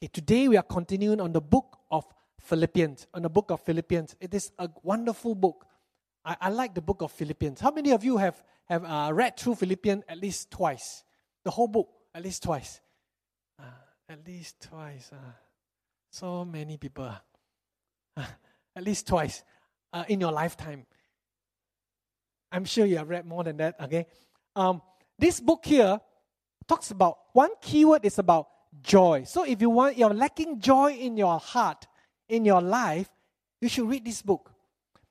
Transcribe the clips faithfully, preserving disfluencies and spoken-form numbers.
Okay, today we are continuing on the book of Philippians, on the book of Philippians. It is a wonderful book. I, I like the book of Philippians. How many of you have, have uh, read through Philippians at least twice? The whole book, at least twice. Uh, at least twice. Uh, so many people. Uh, at least twice uh, in your lifetime. I'm sure you have read more than that, okay? Um, this book here talks about, one keyword is about joy. So if you want, you're lacking joy in your heart, in your life, you should read this book.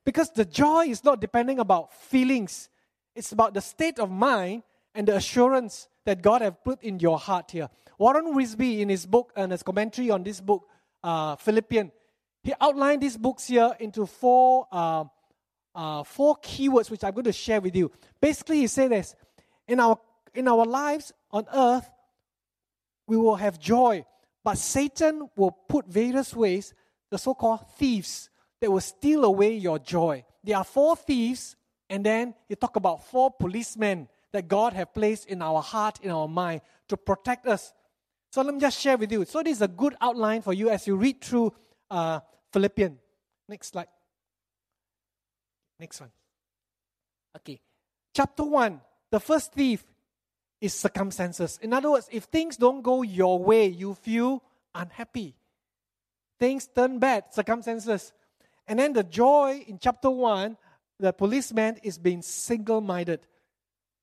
Because the joy is not depending about feelings. It's about the state of mind and the assurance that God has put in your heart here. Warren Wiersbe, in his book and his commentary on this book, uh, Philippians, he outlined these books here into four uh, uh, four keywords, which I'm going to share with you. Basically, he said this, in our in our lives on earth, we will have joy, but Satan will put various ways, the so-called thieves, that will steal away your joy. There are four thieves, and then you talk about four policemen that God has placed in our heart, in our mind, to protect us. So let me just share with you. So this is a good outline for you as you read through uh, Philippians. Next slide. Next one. Okay. Chapter one, the first thief is circumstances. In other words, if things don't go your way, you feel unhappy. Things turn bad, circumstances. And then the joy in chapter one, the policeman is being single-minded.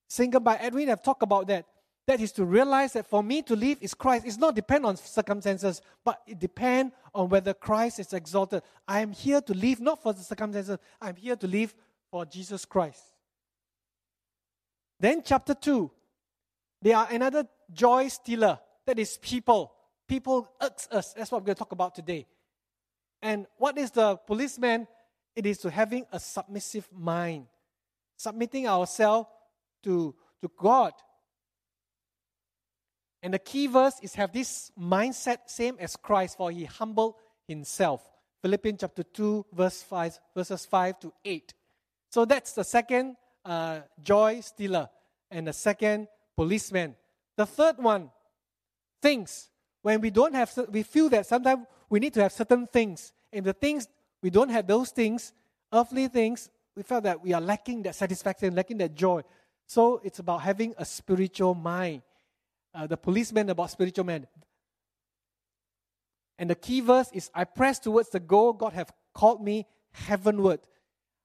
Single-minded, Edwin have talked about that. That is to realize that for me to live is Christ. It's not depend on circumstances, but it depends on whether Christ is exalted. I am here to live not for the circumstances. I'm here to live for Jesus Christ. Then chapter two, there are another joy stealer. That is people. People irks us. That's what we're going to talk about today. And what is the policeman? It is to having a submissive mind. Submitting ourselves to, to God. And the key verse is have this mindset same as Christ, for he humbled himself. Philippians chapter two, verse five, verses five to eight. So that's the second uh, joy stealer. And the second policeman. The third one, things. When we don't have, we feel that sometimes we need to have certain things. And the things, we don't have those things, earthly things, we felt that we are lacking that satisfaction, lacking that joy. So it's about having a spiritual mind. Uh, the policeman about spiritual man. And the key verse is, I press towards the goal God have called me heavenward.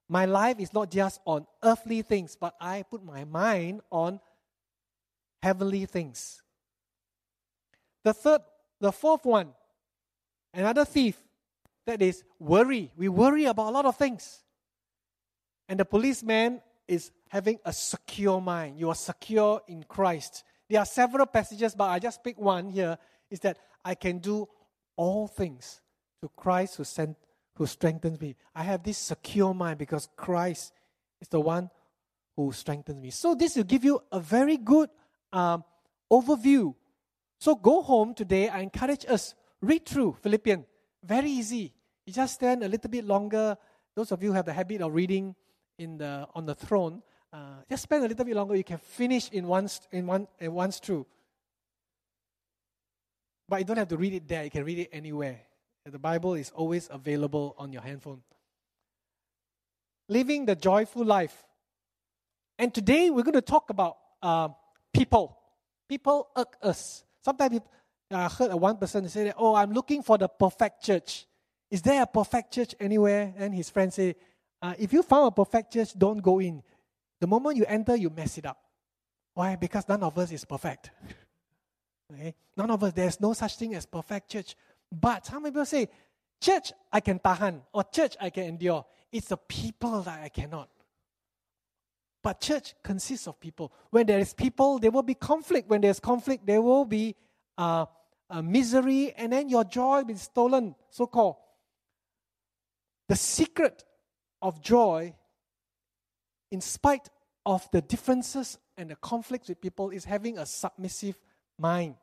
My life is not just on earthly things, but I put my mind on heavenly things. The third, the fourth one, another thief, that is worry. We worry about a lot of things. And the policeman is having a secure mind. You are secure in Christ. There are several passages, but I just pick one here, is that I can do all things through Christ who sent, who strengthens me. I have this secure mind because Christ is the one who strengthens me. So this will give you a very good um, overview. So go home today. I encourage us, read through Philippians. Very easy. You just stand a little bit longer. Those of you who have the habit of reading in the on the throne, uh, just spend a little bit longer. You can finish in one in one in one through. But you don't have to read it there. You can read it anywhere. The Bible is always available on your handphone. Living the joyful life. And today we're going to talk about uh, people. People irk us. Sometimes I heard one person say that, oh, I'm looking for the perfect church. Is there a perfect church anywhere? And his friends say, uh, if you found a perfect church, don't go in. The moment you enter, you mess it up. Why? Because none of us is perfect. Okay? None of us, there's no such thing as perfect church. But how many people say, church, I can tahan, or church, I can endure. It's the people that I cannot. But church consists of people. When there is people, there will be conflict. When there is conflict, there will be uh, uh, misery, and then your joy will be stolen, so-called. The secret of joy, in spite of the differences and the conflicts with people, is having a submissive mind.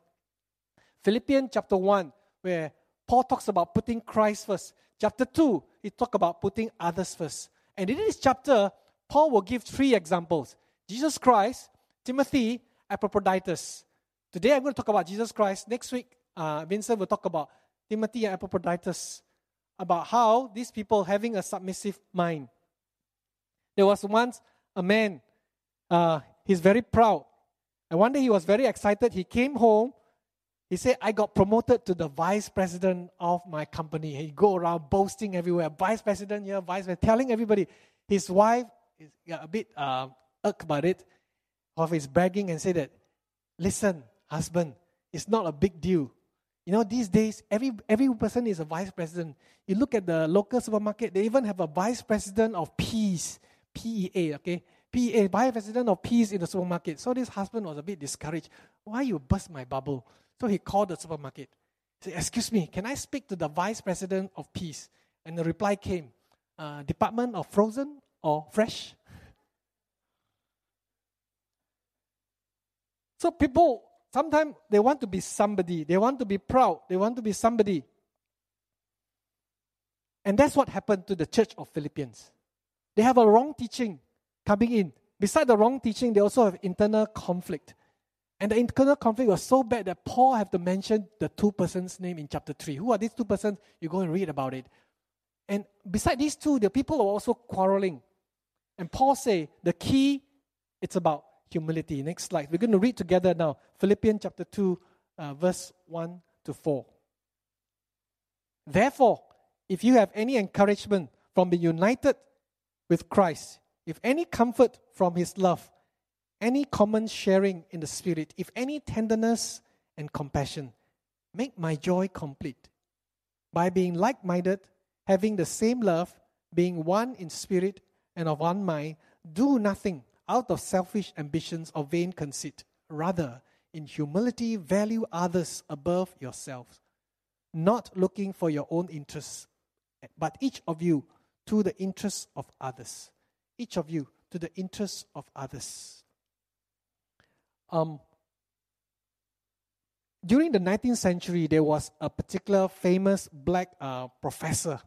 Philippians chapter one, where Paul talks about putting Christ first. Chapter two, he talks about putting others first. And in this chapter, Paul will give three examples. Jesus Christ, Timothy, Epaphroditus. Today I'm going to talk about Jesus Christ. Next week, uh, Vincent will talk about Timothy and Epaphroditus, about how these people having a submissive mind. There was once a man, uh, he's very proud. And one day he was very excited. He came home. He said, I got promoted to the vice president of my company. He go around boasting everywhere. Vice president here, vice president, telling everybody. His wife is a bit uh, irked about it, of his bragging, and said that, listen, husband, it's not a big deal. You know, these days, every every person is a vice president. You look at the local supermarket, they even have a vice president of peace, P E A, okay? P E A, vice president of peace in the supermarket. So this husband was a bit discouraged. Why you burst my bubble? So he called the supermarket. He said, excuse me, can I speak to the vice president of peace? And the reply came, uh, department of frozen or fresh? So people, sometimes they want to be somebody. They want to be proud. They want to be somebody. And that's what happened to the church of Philippians. They have a wrong teaching coming in. Besides the wrong teaching, they also have internal conflict. And the internal conflict was so bad that Paul had to mention the two persons' name in chapter three. Who are these two persons? You go and read about it. And beside these two, the people were also quarreling. And Paul said, the key, it's about humility. Next slide. We're going to read together now. Philippians chapter two, uh, verse one to four. Therefore, if you have any encouragement from being united with Christ, if any comfort from his love, any common sharing in the Spirit, if any tenderness and compassion, make my joy complete by being like-minded, having the same love, being one in spirit and of one mind. Do nothing out of selfish ambitions or vain conceit. Rather, in humility, value others above yourselves, not looking for your own interests, but each of you to the interests of others. Each of you to the interests of others. Um, during the nineteenth century, there was a particular famous black uh, professor.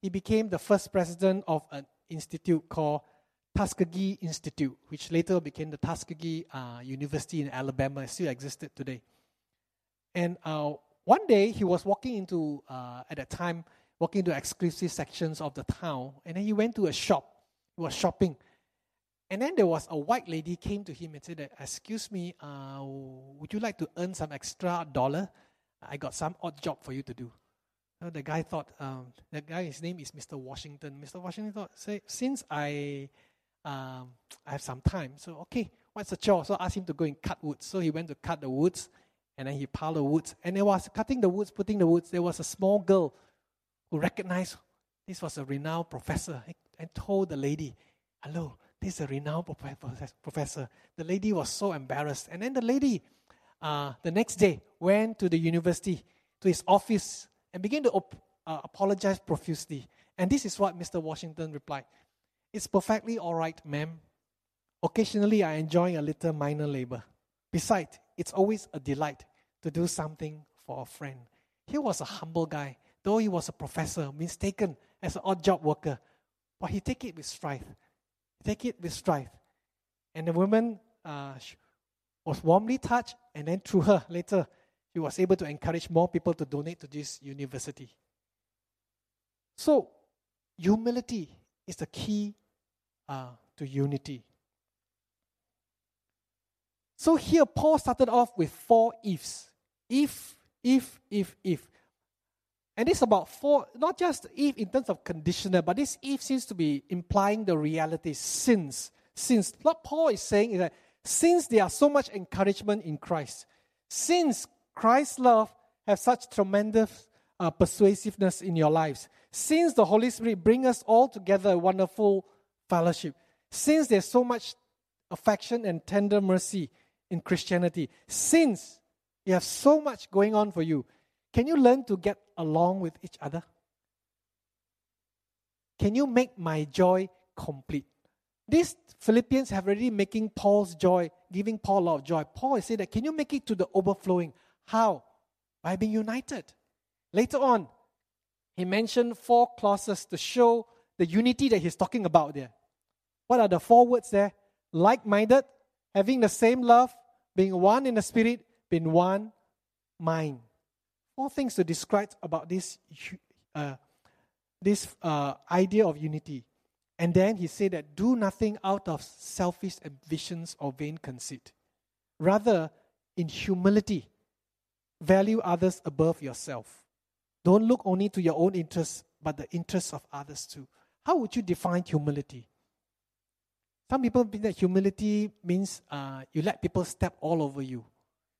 He became the first president of an institute called Tuskegee Institute, which later became the Tuskegee uh, University in Alabama. It still existed today. And uh, one day, he was walking into, uh, at that time, walking into exclusive sections of the town, and then he went to a shop. He was shopping. And then there was a white lady came to him and said, that, excuse me, uh, would you like to earn some extra dollar? I got some odd job for you to do. So the guy thought, um, the guy, his name is Mister Washington. Mister Washington thought, say, since I... Um, I have some time. So, okay, what's the chore? So I asked him to go and cut wood. So he went to cut the woods, and then he piled the woods. And it was cutting the woods, putting the woods. There was a small girl who recognized this was a renowned professor and told the lady, hello, this is a renowned professor. The lady was so embarrassed. And then the lady, uh, the next day, went to the university, to his office, and began to op- uh, apologize profusely. And this is what Mister Washington replied. It's perfectly all right, ma'am. Occasionally, I enjoy a little minor labor. Besides, it's always a delight to do something for a friend. He was a humble guy, though he was a professor, mistaken as an odd job worker. But he take it with strife. Take it with strife. And the woman uh, was warmly touched, and then through her, later, she was able to encourage more people to donate to this university. So, humility is the key Uh, to unity. So here Paul started off with four ifs. If, if, if, if. And it's about four, not just if in terms of conditional, but this if seems to be implying the reality since. Since what Paul is saying is that since there are so much encouragement in Christ, since Christ's love has such tremendous uh, persuasiveness in your lives, since the Holy Spirit brings us all together wonderful fellowship, since there's so much affection and tender mercy in Christianity, since you have so much going on for you, can you learn to get along with each other? Can you make my joy complete? These Philippians have already making Paul's joy, giving Paul a lot of joy. Paul is saying that, can you make it to the overflowing? How? By being united. Later on, he mentioned four clauses to show the unity that he's talking about there. What are the four words there? Like-minded, having the same love, being one in the Spirit, being one mind. four things to describe about this uh, this uh, idea of unity. And then he said that do nothing out of selfish ambitions or vain conceit. Rather, in humility, value others above yourself. Don't look only to your own interests, but the interests of others too. How would you define humility? Some people think that humility means uh, you let people step all over you.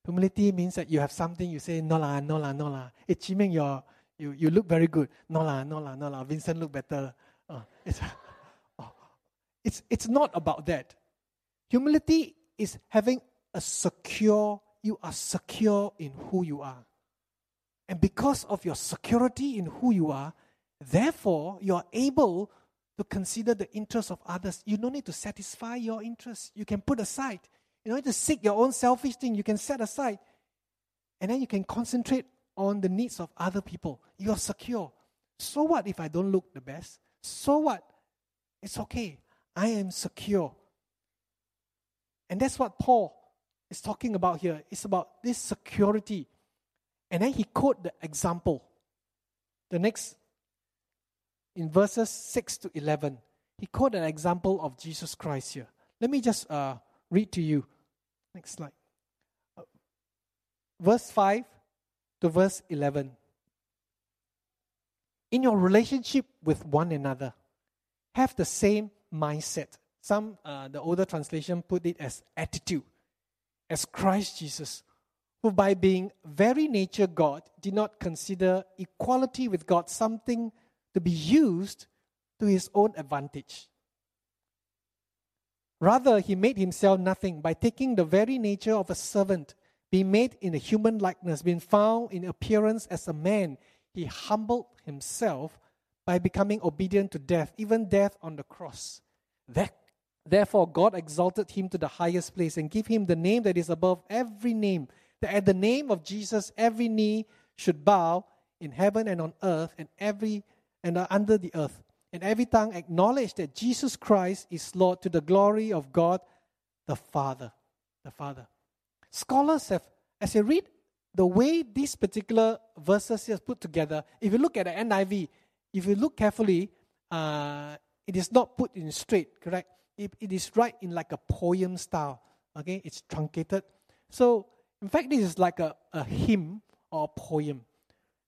Humility means that you have something, you say, no la, no la, no la. Hey, Chimeng, you're, you, you look very good. No la, no la, no la. Vincent look better. Uh, it's, oh, it's, it's not about that. Humility is having a secure, you are secure in who you are. And because of your security in who you are, therefore, you are able to consider the interests of others. You don't need to satisfy your interests. You can put aside. You don't need to seek your own selfish thing. You can set aside. And then you can concentrate on the needs of other people. You are secure. So what if I don't look the best? So what? It's okay. I am secure. And that's what Paul is talking about here. It's about this security. And then he quotes the example. The next, in verses six to eleven, he quoted an example of Jesus Christ here. Let me just uh, read to you. Next slide. Verse five to verse eleven. In your relationship with one another, have the same mindset. Some, uh, the older translation put it as attitude. As Christ Jesus, who by being very nature God, did not consider equality with God something to be used to his own advantage. Rather, he made himself nothing by taking the very nature of a servant, being made in a human likeness, being found in appearance as a man. He humbled himself by becoming obedient to death, even death on the cross. Therefore, God exalted him to the highest place and gave him the name that is above every name, that at the name of Jesus every knee should bow in heaven and on earth and every and are under the earth, and every tongue acknowledge that Jesus Christ is Lord to the glory of God the Father. The Father. Scholars have, as you read, the way these particular verses here put together, if you look at the N I V, if you look carefully, uh, it is not put in straight, correct? It, it is right in like a poem style, okay? It's truncated. So, in fact, this is like a, a hymn or a poem.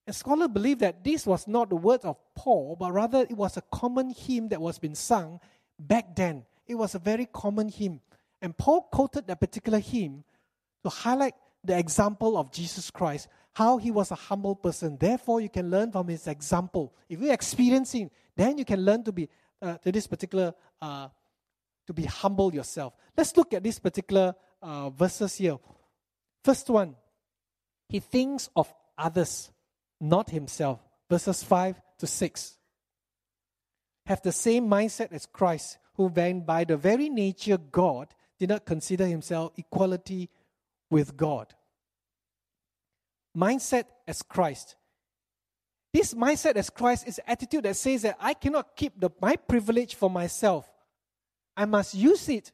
And scholars believe that this was not the words of Paul, but rather it was a common hymn that was being sung back then. It was a very common hymn. And Paul quoted that particular hymn to highlight the example of Jesus Christ, how he was a humble person. Therefore, you can learn from his example. If you're experiencing, then you can learn to be uh, to this particular, uh, to be humble yourself. Let's look at these particular uh, verses here. First one, he thinks of others, not himself. Verses five to six. Have the same mindset as Christ, who went by the very nature God, did not consider himself equality with God. Mindset as Christ. This mindset as Christ is an attitude that says that I cannot keep the, my privilege for myself. I must use it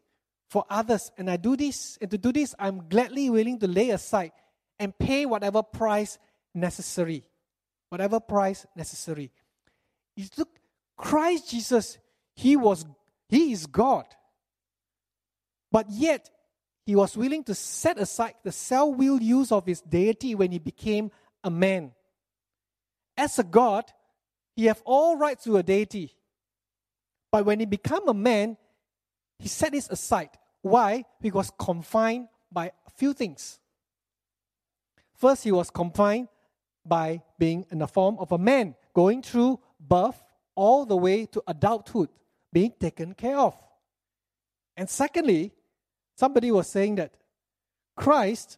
for others. And I do this, and to do this, I'm gladly willing to lay aside and pay whatever price necessary. Whatever price necessary. You look, Christ Jesus, he was, he is God. But yet, he was willing to set aside the self-will use of his deity when he became a man. As a God, he have all rights to a deity. But when he became a man, he set this aside. Why? He was confined by a few things. First, he was confined by being in the form of a man, going through birth all the way to adulthood, being taken care of. And secondly, somebody was saying that Christ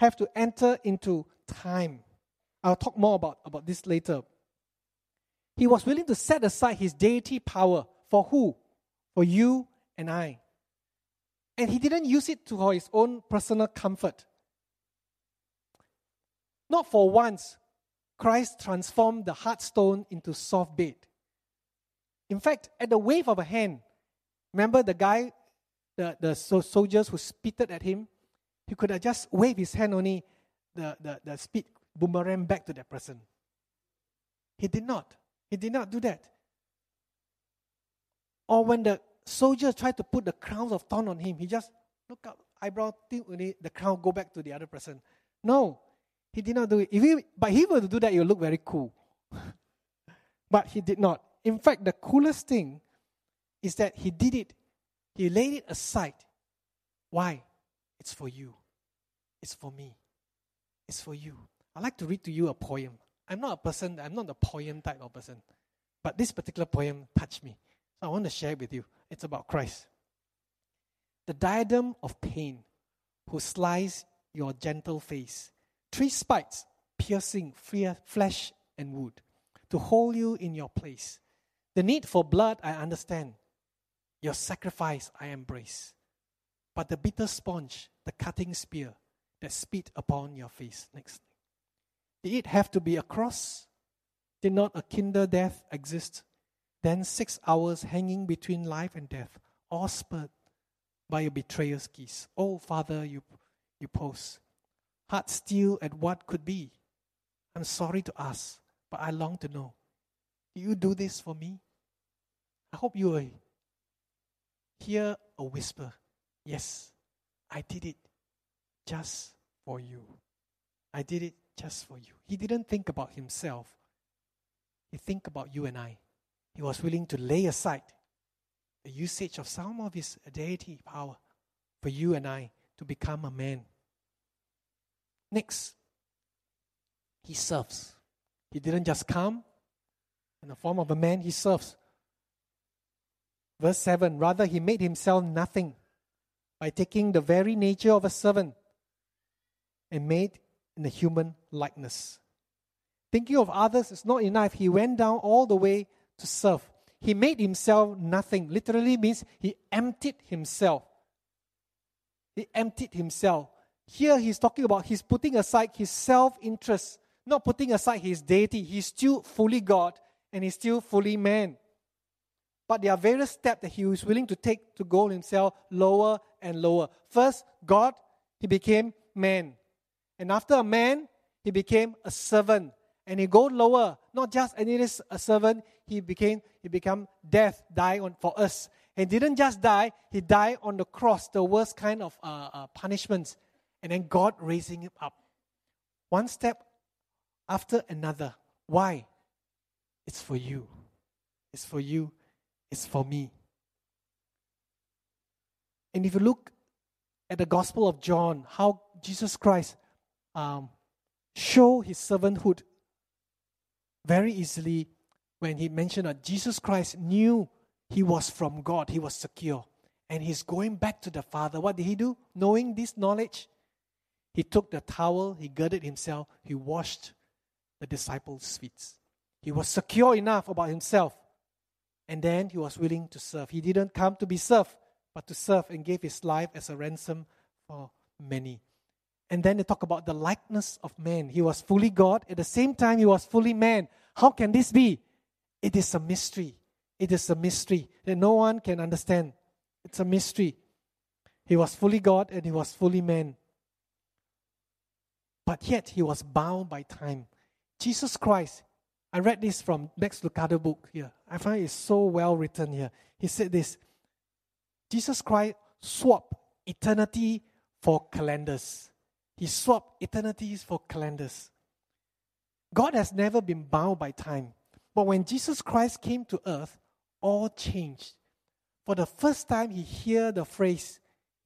have to enter into time. I'll talk more about, about this later. He was willing to set aside his deity power for who? For you and I. And he didn't use it to his own personal comfort. Not for once, Christ transformed the hard stone into soft bed. In fact, at the wave of a hand, remember the guy, the, the soldiers who spitted at him? He could have just waved his hand only. the, the, the speed boomerang back to that person. He did not. He did not do that. Or when the soldiers tried to put the crowns of thorns on him, he just look up, eyebrow, the crown go back to the other person. No, he did not do it. If he, but he were to do that, it would look very cool. But he did not. In fact, the coolest thing is that he did it. He laid it aside. Why? It's for you. It's for me. It's for you. I'd like to read to you a poem. I'm not a person, I'm not the poem type of person. But this particular poem touched me. So I want to share it with you. It's about Christ. The diadem of pain, who slices your gentle face. Three spikes piercing flesh and wood to hold you in your place. The need for blood I understand. Your sacrifice I embrace. But the bitter sponge, the cutting spear that spit upon your face. Next. Did it have to be a cross? Did not a kinder death exist? Then six hours hanging between life and death, all spurred by your betrayer's kiss. Oh, Father, you you pose. Heart still at what could be. I'm sorry to ask, but I long to know. Do you do this for me? I hope you will hear a whisper. Yes, I did it just for you. I did it just for you. He didn't think about himself. He think about you and I. He was willing to lay aside the usage of some of his deity power for you and I to become a man. Next, he serves. He didn't just come in the form of a man, he serves. Verse seven, rather he made himself nothing by taking the very nature of a servant and made in the human likeness. Thinking of others is not enough. He went down all the way to serve. He made himself nothing. Literally means he emptied himself. He emptied himself. Here he's talking about he's putting aside his self-interest, not putting aside his deity. He's still fully God and he's still fully man. But there are various steps that he was willing to take to go himself lower and lower. First, God, he became man. And after a man, he became a servant. And he go lower, not just and it is a servant, he became he become death, die on for us. And didn't just die, he died on the cross, the worst kind of uh, uh, punishments. And then God raising him up. One step after another. Why? It's for you. It's for you. It's for me. And if you look at the Gospel of John, how Jesus Christ um, show his servanthood very easily when he mentioned that Jesus Christ knew he was from God, he was secure, and he's going back to the Father. What did he do? Knowing this knowledge, he took the towel, he girded himself, he washed the disciples' feet. He was secure enough about himself, and then he was willing to serve. He didn't come to be served, but to serve and give his life as a ransom for many. And then they talk about the likeness of man. He was fully God. At the same time, he was fully man. How can this be? It is a mystery. It is a mystery that no one can understand. It's a mystery. He was fully God and he was fully man. But yet, he was bound by time. Jesus Christ, I read this from Max Lucado book here. I find it so well written here. He said this, Jesus Christ swapped eternity for calendars. He swapped eternities for calendars. God has never been bound by time. But when Jesus Christ came to earth, all changed. For the first time, he heard the phrase,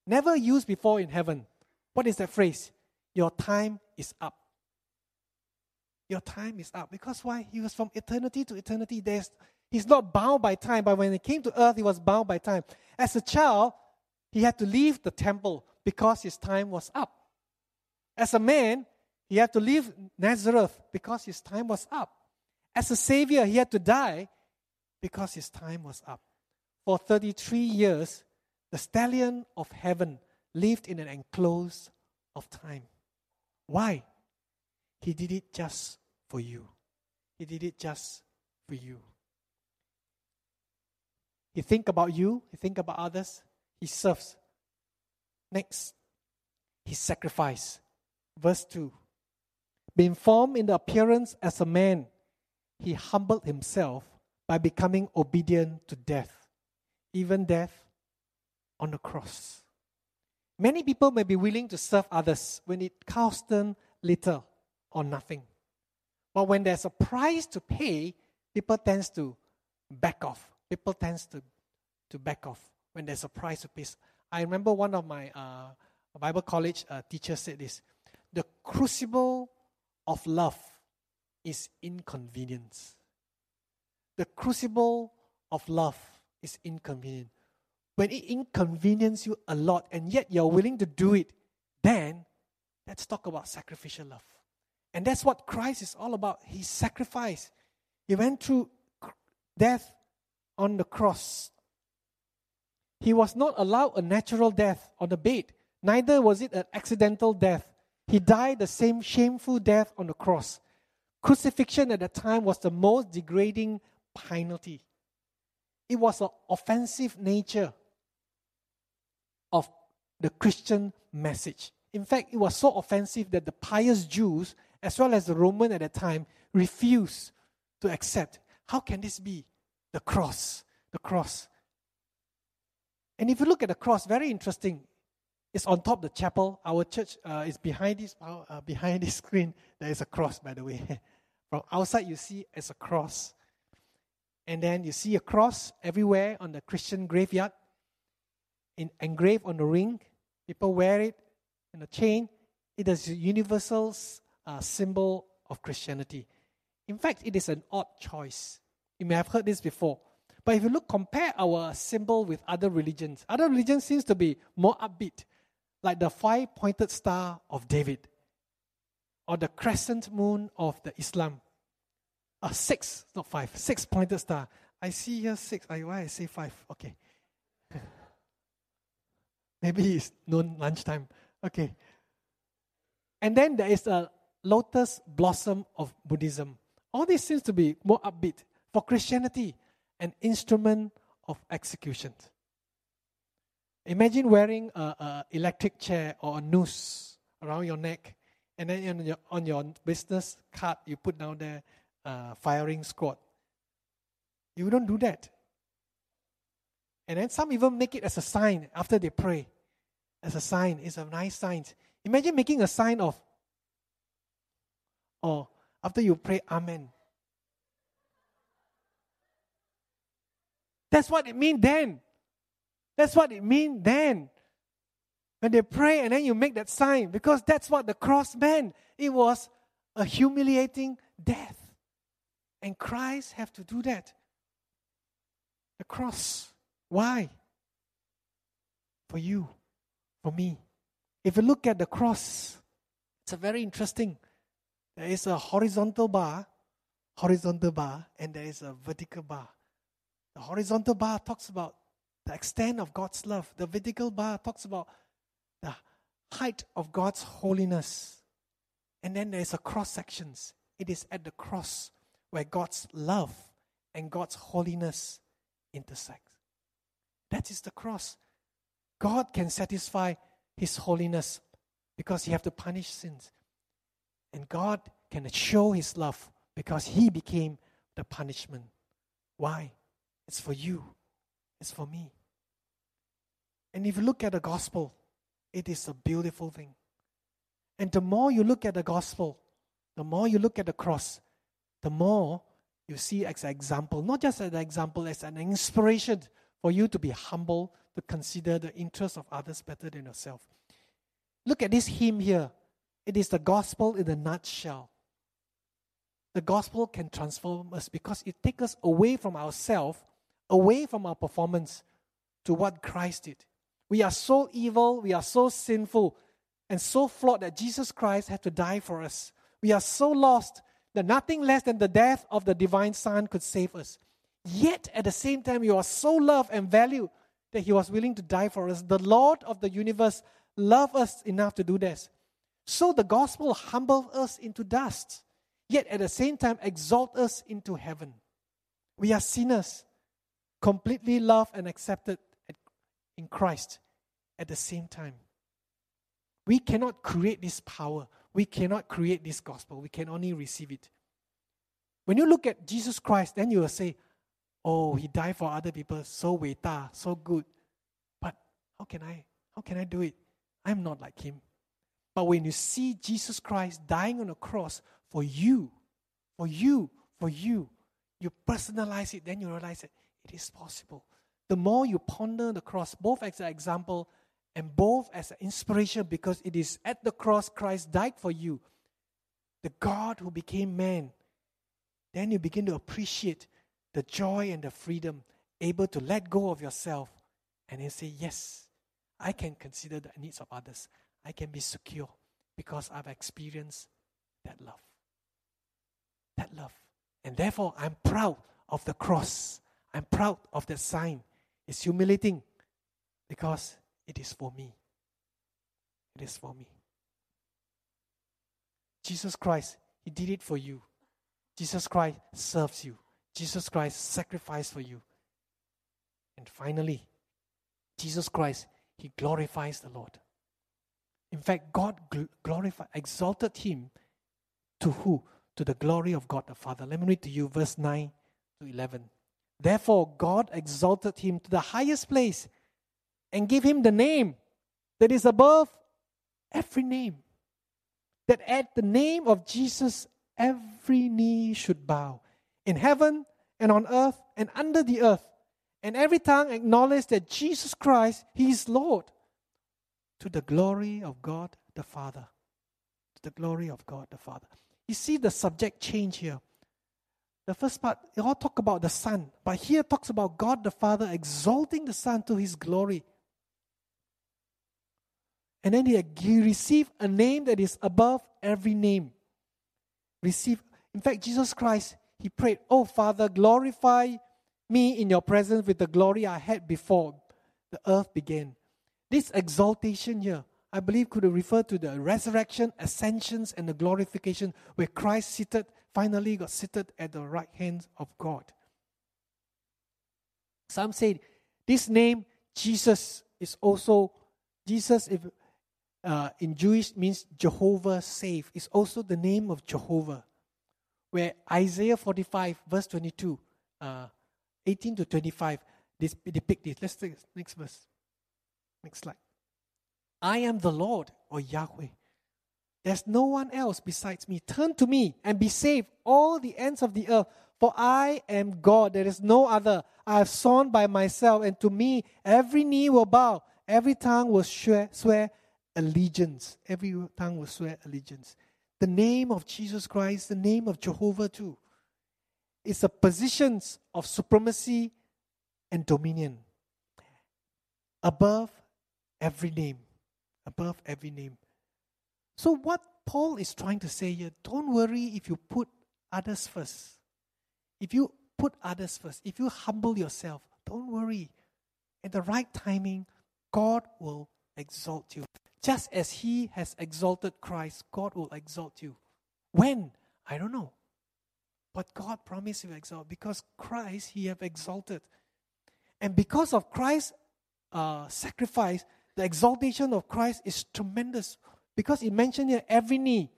never used before in heaven. What is that phrase? Your time is up. Your time is up. Because why? He was from eternity to eternity. There's, he's not bound by time. But when he came to earth, he was bound by time. As a child, he had to leave the temple because his time was up. As a man, he had to leave Nazareth because his time was up. As a savior, he had to die because his time was up. For thirty-three years, the stallion of heaven lived in an enclosure of time. Why? He did it just for you. He did it just for you. He think about you. He think about others. He serves. Next, he sacrificed. Verse two, being formed in the appearance as a man, he humbled himself by becoming obedient to death, even death on the cross. Many people may be willing to serve others when it costs them little or nothing. But when there's a price to pay, people tend to back off. People tend to, to back off when there's a price to pay. I remember one of my uh, Bible college uh, teachers said this: the crucible of love is inconvenience. The crucible of love is inconvenient. When it inconveniences you a lot and yet you're willing to do it, then let's talk about sacrificial love. And that's what Christ is all about. He sacrificed. He went through death on the cross. He was not allowed a natural death on the bed. Neither was it an accidental death. He died the same shameful death on the cross. Crucifixion at the time was the most degrading penalty. It was an offensive nature of the Christian message. In fact, it was so offensive that the pious Jews, as well as the Romans at the time, refused to accept. How can this be? The cross. The cross. And if you look at the cross, very interesting. It's on top of the chapel. Our church uh, is behind this uh, behind this screen. There is a cross, by the way. From outside, you see it's a cross. And then you see a cross everywhere on the Christian graveyard, in, engraved on the ring. People wear it in a chain. It is a universal uh, symbol of Christianity. In fact, it is an odd choice. You may have heard this before. But if you look, compare our symbol with other religions. Other religions seems to be more upbeat, like the five-pointed star of David or the crescent moon of the Islam. Uh, six, not five, six-pointed star. I see here six. I, why I say five? Okay. Maybe it's noon, lunchtime. Okay. And then there is a lotus blossom of Buddhism. All this seems to be more upbeat. For Christianity, an instrument of execution. Imagine wearing an electric chair or a noose around your neck, and then on your, on your business card, you put down there, Uh, firing squad. You don't do that. And then some even make it as a sign after they pray. As a sign. It's a nice sign. Imagine making a sign of, or after you pray, Amen. That's what it means then. That's what it means then. When they pray and then you make that sign, because that's what the cross meant. It was a humiliating death. And Christ have to do that. The cross. Why? For you. For me. If you look at the cross, it's a very interesting. There is a horizontal bar, horizontal bar, and there is a vertical bar. The horizontal bar talks about the extent of God's love. The vertical bar talks about the height of God's holiness. And then there is a cross sections. It is at the cross where God's love and God's holiness intersect. That is the cross. God can satisfy His holiness because He has to punish sins. And God can show His love because He became the punishment. Why? It's for you. It's for me. And if you look at the gospel, it is a beautiful thing. And the more you look at the gospel, the more you look at the cross, the more you see as an example, not just as an example, as an inspiration for you to be humble, to consider the interests of others better than yourself. Look at this hymn here. It is the gospel in a nutshell. The gospel can transform us because it takes us away from ourselves, away from our performance, to what Christ did. We are so evil, we are so sinful, and so flawed that Jesus Christ had to die for us. We are so lost that nothing less than the death of the divine Son could save us. Yet, at the same time, you are so loved and valued that He was willing to die for us. The Lord of the universe loved us enough to do this. So the gospel humbled us into dust, yet at the same time exalted us into heaven. We are sinners, completely loved and accepted in Christ at the same time. We cannot create this power. We cannot create this gospel. We can only receive it. When you look at Jesus Christ, then you will say, oh, he died for other people, so weta, so good. But how can I? How can I do it? I'm not like him. But when you see Jesus Christ dying on a cross for you, for you, for you, you personalize it, then you realize that it is possible. The more you ponder the cross, both as an example and both as an inspiration, because it is at the cross Christ died for you, the God who became man, then you begin to appreciate the joy and the freedom, able to let go of yourself and then say, yes, I can consider the needs of others. I can be secure because I've experienced that love. That love. And therefore, I'm proud of the cross. I'm proud of that sign. It's humiliating because it is for me. It is for me. Jesus Christ, he did it for you. Jesus Christ serves you. Jesus Christ sacrificed for you. And finally, Jesus Christ, he glorifies the Lord. In fact, God gl- glorified, exalted him to who? To the glory of God the Father. Let me read to you verse nine to eleven. Therefore, God exalted him to the highest place and gave him the name that is above every name, that at the name of Jesus every knee should bow, in heaven and on earth and under the earth, and every tongue acknowledge that Jesus Christ, he is Lord, to the glory of God the Father. To the glory of God the Father. You see the subject change here. The first part, it all talk about the Son, but here it talks about God the Father exalting the Son to his glory. And then he, he received a name that is above every name. Receive. In fact, Jesus Christ, he prayed, oh Father, glorify me in your presence with the glory I had before the earth began. This exaltation here, I believe, could refer to the resurrection, ascensions, and the glorification where Christ seated, finally got seated at the right hand of God. Some say this name, Jesus, is also, Jesus if, uh, in Jewish means Jehovah save, is also the name of Jehovah, where Isaiah forty-five, verse twenty-two, uh, eighteen to twenty-five, this, depict this. Let's take the next verse. Next slide. I am the Lord, or Yahweh. There's no one else besides me. Turn to me and be saved, all the ends of the earth, for I am God. There is no other. I have sworn by myself, and to me every knee will bow, every tongue will swear, swear allegiance. Every tongue will swear allegiance. The name of Jesus Christ, the name of Jehovah too, is a position of supremacy and dominion. Above every name. Above every name. So what Paul is trying to say here, don't worry if you put others first. If you put others first, if you humble yourself, don't worry. At the right timing, God will exalt you. Just as he has exalted Christ, God will exalt you. When? I don't know. But God promised he will exalt because Christ, he have exalted. And because of Christ's uh, sacrifice, the exaltation of Christ is tremendous because it mentioned here every knee.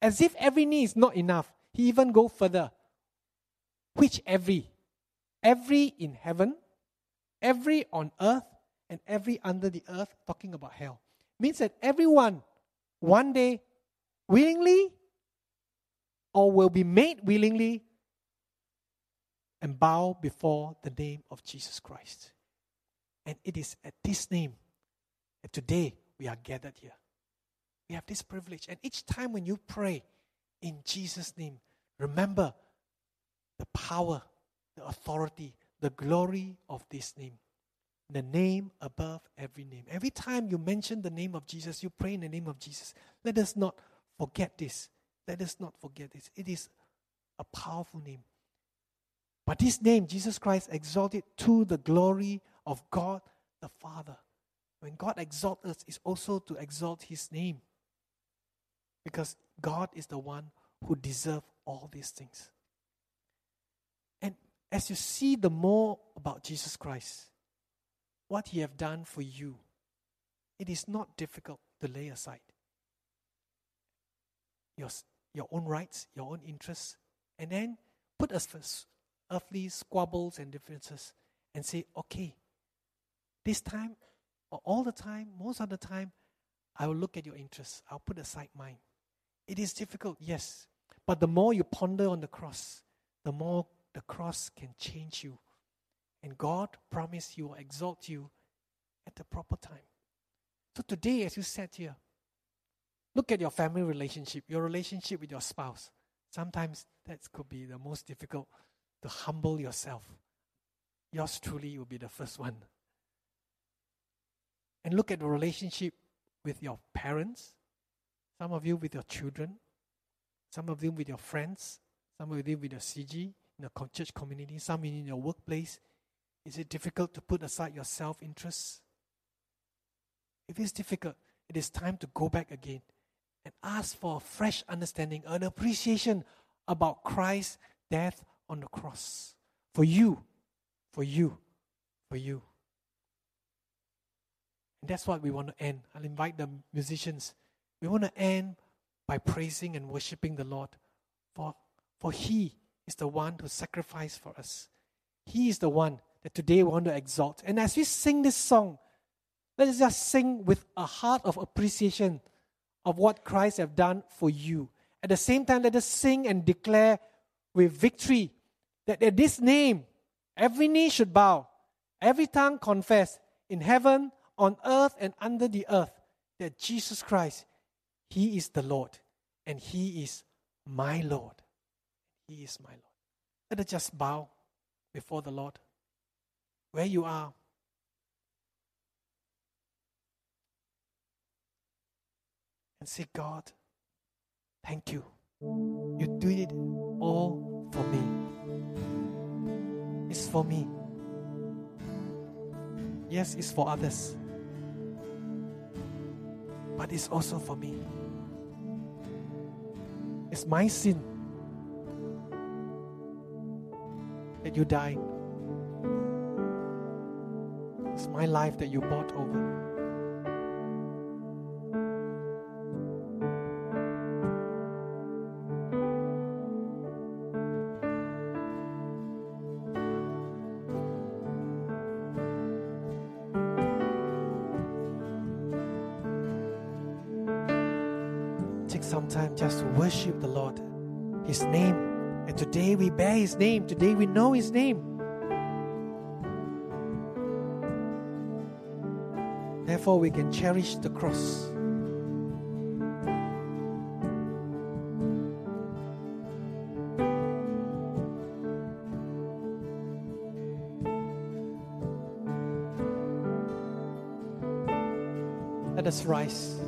As if every knee is not enough. He even go further. Which every? Every in heaven, every on earth, and every under the earth, talking about hell. Means that everyone, one day, willingly or will be made willingly and bow before the name of Jesus Christ. And it is at this name today, we are gathered here. We have this privilege. And each time when you pray in Jesus' name, remember the power, the authority, the glory of this name. The name above every name. Every time you mention the name of Jesus, you pray in the name of Jesus. Let us not forget this. Let us not forget this. It is a powerful name. But this name, Jesus Christ, exalted to the glory of God the Father. When God exalts us, it's also to exalt his name. Because God is the one who deserves all these things. And as you see the more about Jesus Christ, what he has done for you, it is not difficult to lay aside. your, your own rights, your own interests, and then put us earthly squabbles and differences and say, okay, this time, or all the time, most of the time, I will look at your interests. I'll put aside mine. It is difficult, yes, but the more you ponder on the cross, the more the cross can change you. And God promised He will exalt you at the proper time. So today, as you sat here, look at your family relationship, your relationship with your spouse. Sometimes that could be the most difficult, to humble yourself. Yours truly will be the first one. And look at the relationship with your parents, some of you with your children, some of you with your friends, some of you with your C G, in the church community, some in your workplace. Is it difficult to put aside your self-interests? If it's difficult, it is time to go back again and ask for a fresh understanding, an appreciation about Christ's death on the cross. For you, for you, for you. And that's what we want to end. I'll invite the musicians. We want to end by praising and worshiping the Lord. For, for He is the one who sacrificed for us. He is the one that today we want to exalt. And as we sing this song, let us just sing with a heart of appreciation of what Christ has done for you. At the same time, let us sing and declare with victory that at this name, every knee should bow, every tongue confess in heaven, on earth, and under the earth, that Jesus Christ, He is the Lord, and He is my Lord. He is my Lord. Let us just bow before the Lord. Where you are, and say, God, thank you. You do it all for me. It's for me. Yes, it's for others. But it's also for me. It's my sin that you died. It's my life that you bought over. Just to worship the Lord, His name. And today we bear His name. Today we know His name. Therefore we can cherish the cross. Let us rise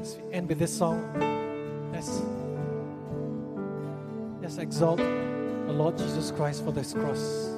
as we end with this song. Let's exalt the Lord Jesus Christ for this cross.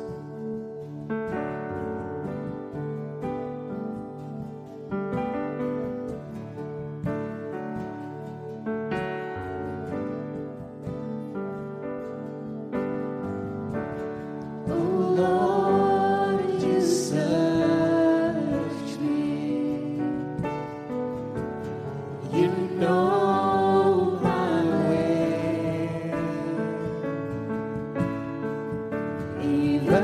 Even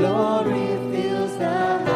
Your hands are holy.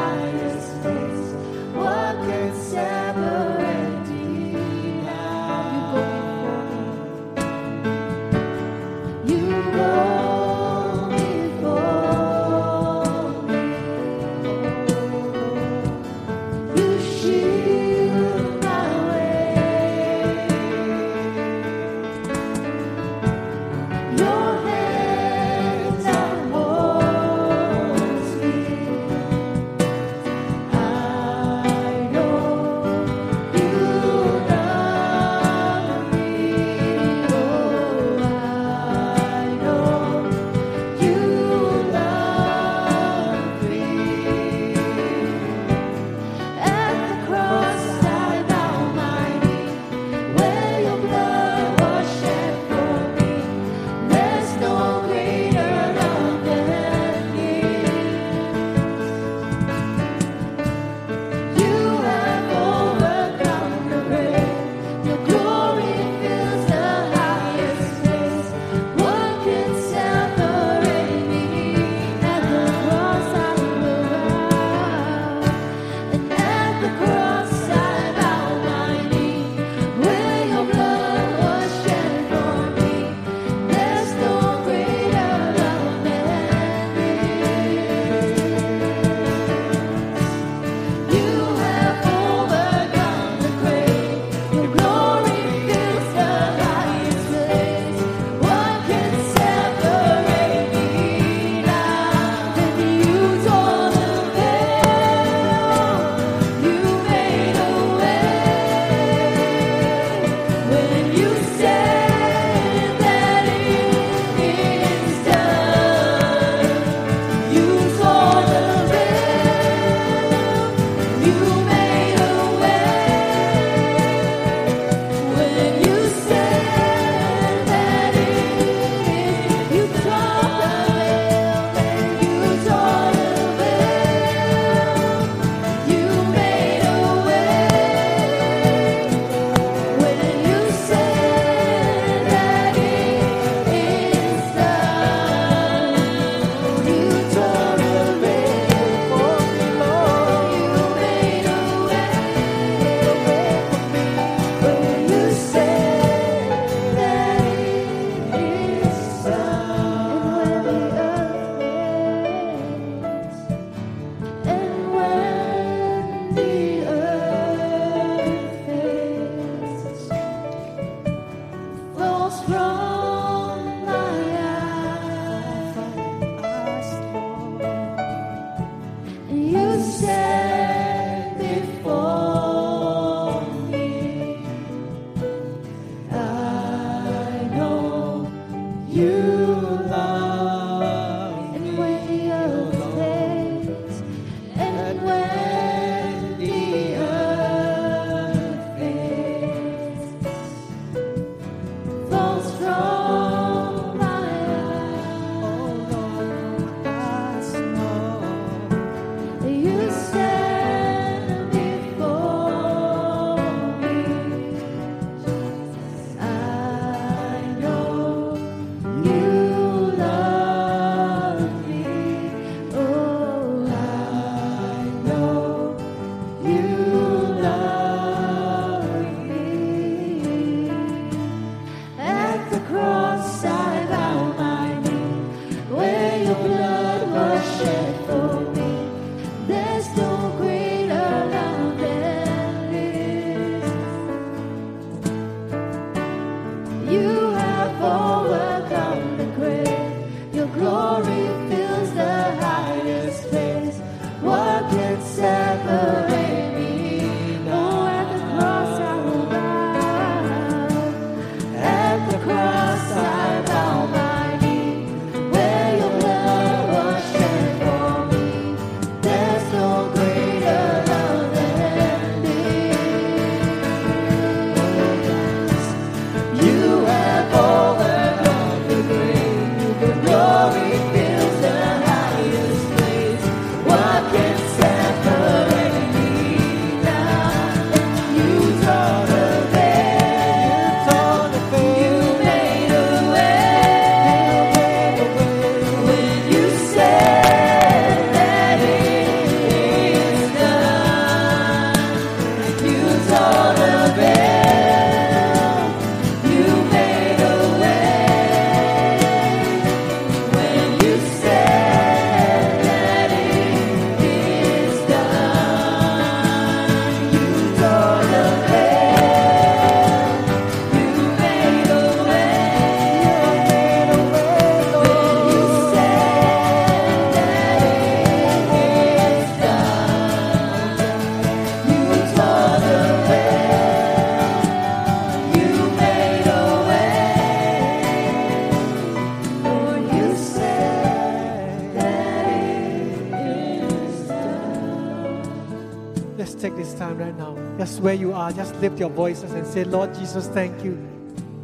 Let's take this time right now. Just where you are, just lift your voices and say, Lord Jesus, thank you.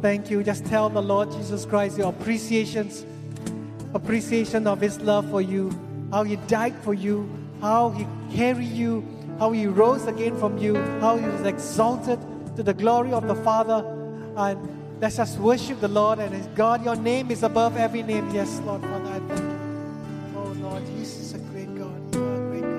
Thank you. Just tell the Lord Jesus Christ your appreciations, appreciation of His love for you, how He died for you, how He carried you, how He rose again from you, how He was exalted to the glory of the Father. And let's just worship the Lord. And God, your name is above every name. Yes, Lord, Father, I thank you. Oh, Lord, Jesus is a great God. You are a great God.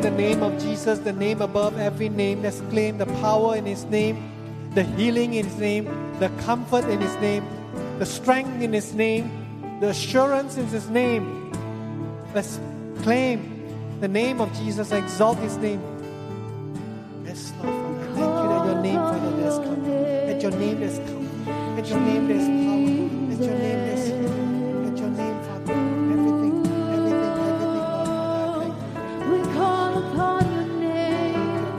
The name of Jesus, the name above every name. Let's claim the power in His name, the healing in His name, the comfort in His name, the strength in His name, the assurance in His name. Let's claim the name of Jesus, exalt His name. Yes, Lord, Father, thank you that your name, Father, there's come. At your name there's come. At your name there's power. At your name there's healing. At your name, Father, everything, everything, everything, Lord, Father, I thank you. We call upon your name,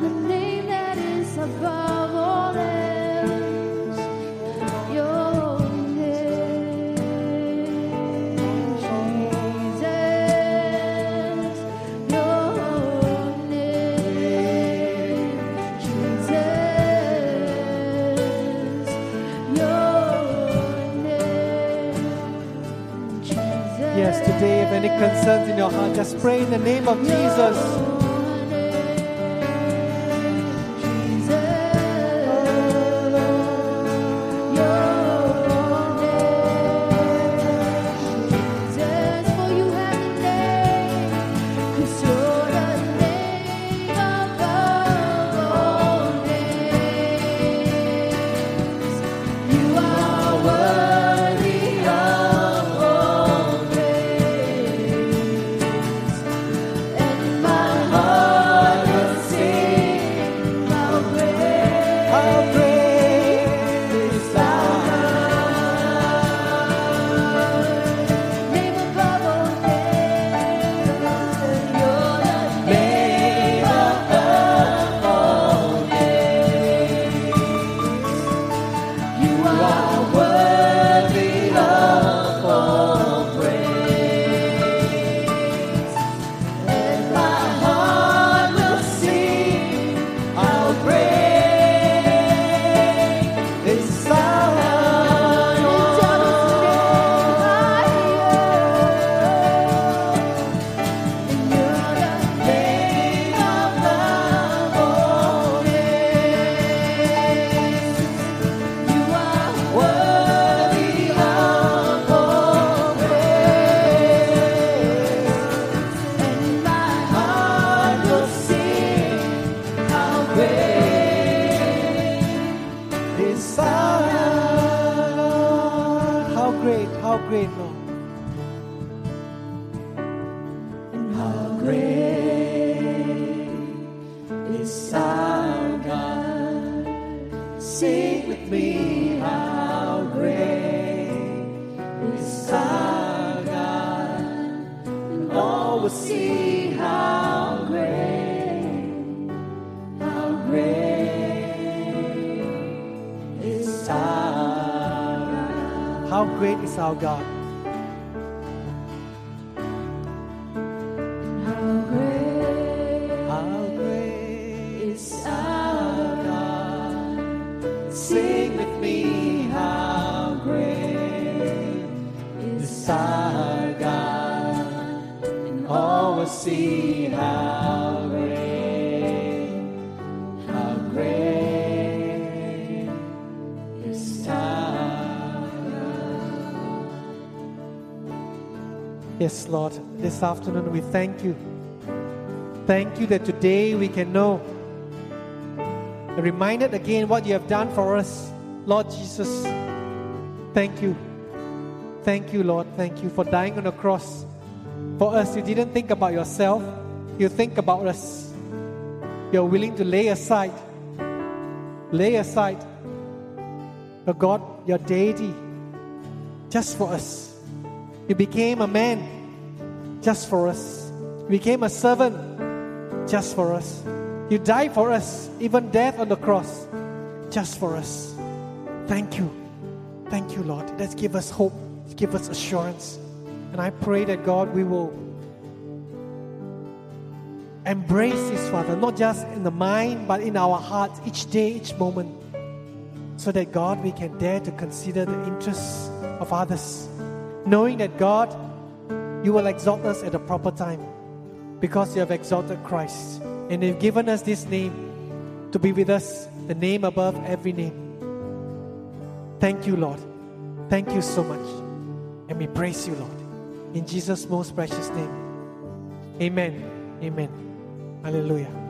the name that is above all else, your name, Jesus, your name, Jesus, your name, Jesus. Yes, today, if any concerns in your heart, just pray in the name of Jesus. Yes, Lord, this afternoon we thank you. Thank you that today we can know. And reminded again what you have done for us, Lord Jesus. Thank you. Thank you, Lord. Thank you for dying on the cross. For us, you didn't think about yourself. You think about us. You're willing to lay aside. Lay aside. Oh God, your deity. Just for us. You became a man just for us. became a servant just for us. You died for us, even death on the cross, just for us. Thank you. Thank you, Lord. Let's give us hope. Let's give us assurance. And I pray that, God, we will embrace this, Father, not just in the mind, but in our hearts, each day, each moment, so that, God, we can dare to consider the interests of others, knowing that, God, you will exalt us at the proper time because you have exalted Christ. And you've given us this name to be with us, the name above every name. Thank you, Lord. Thank you so much. And we praise you, Lord. In Jesus' most precious name. Amen. Amen. Hallelujah.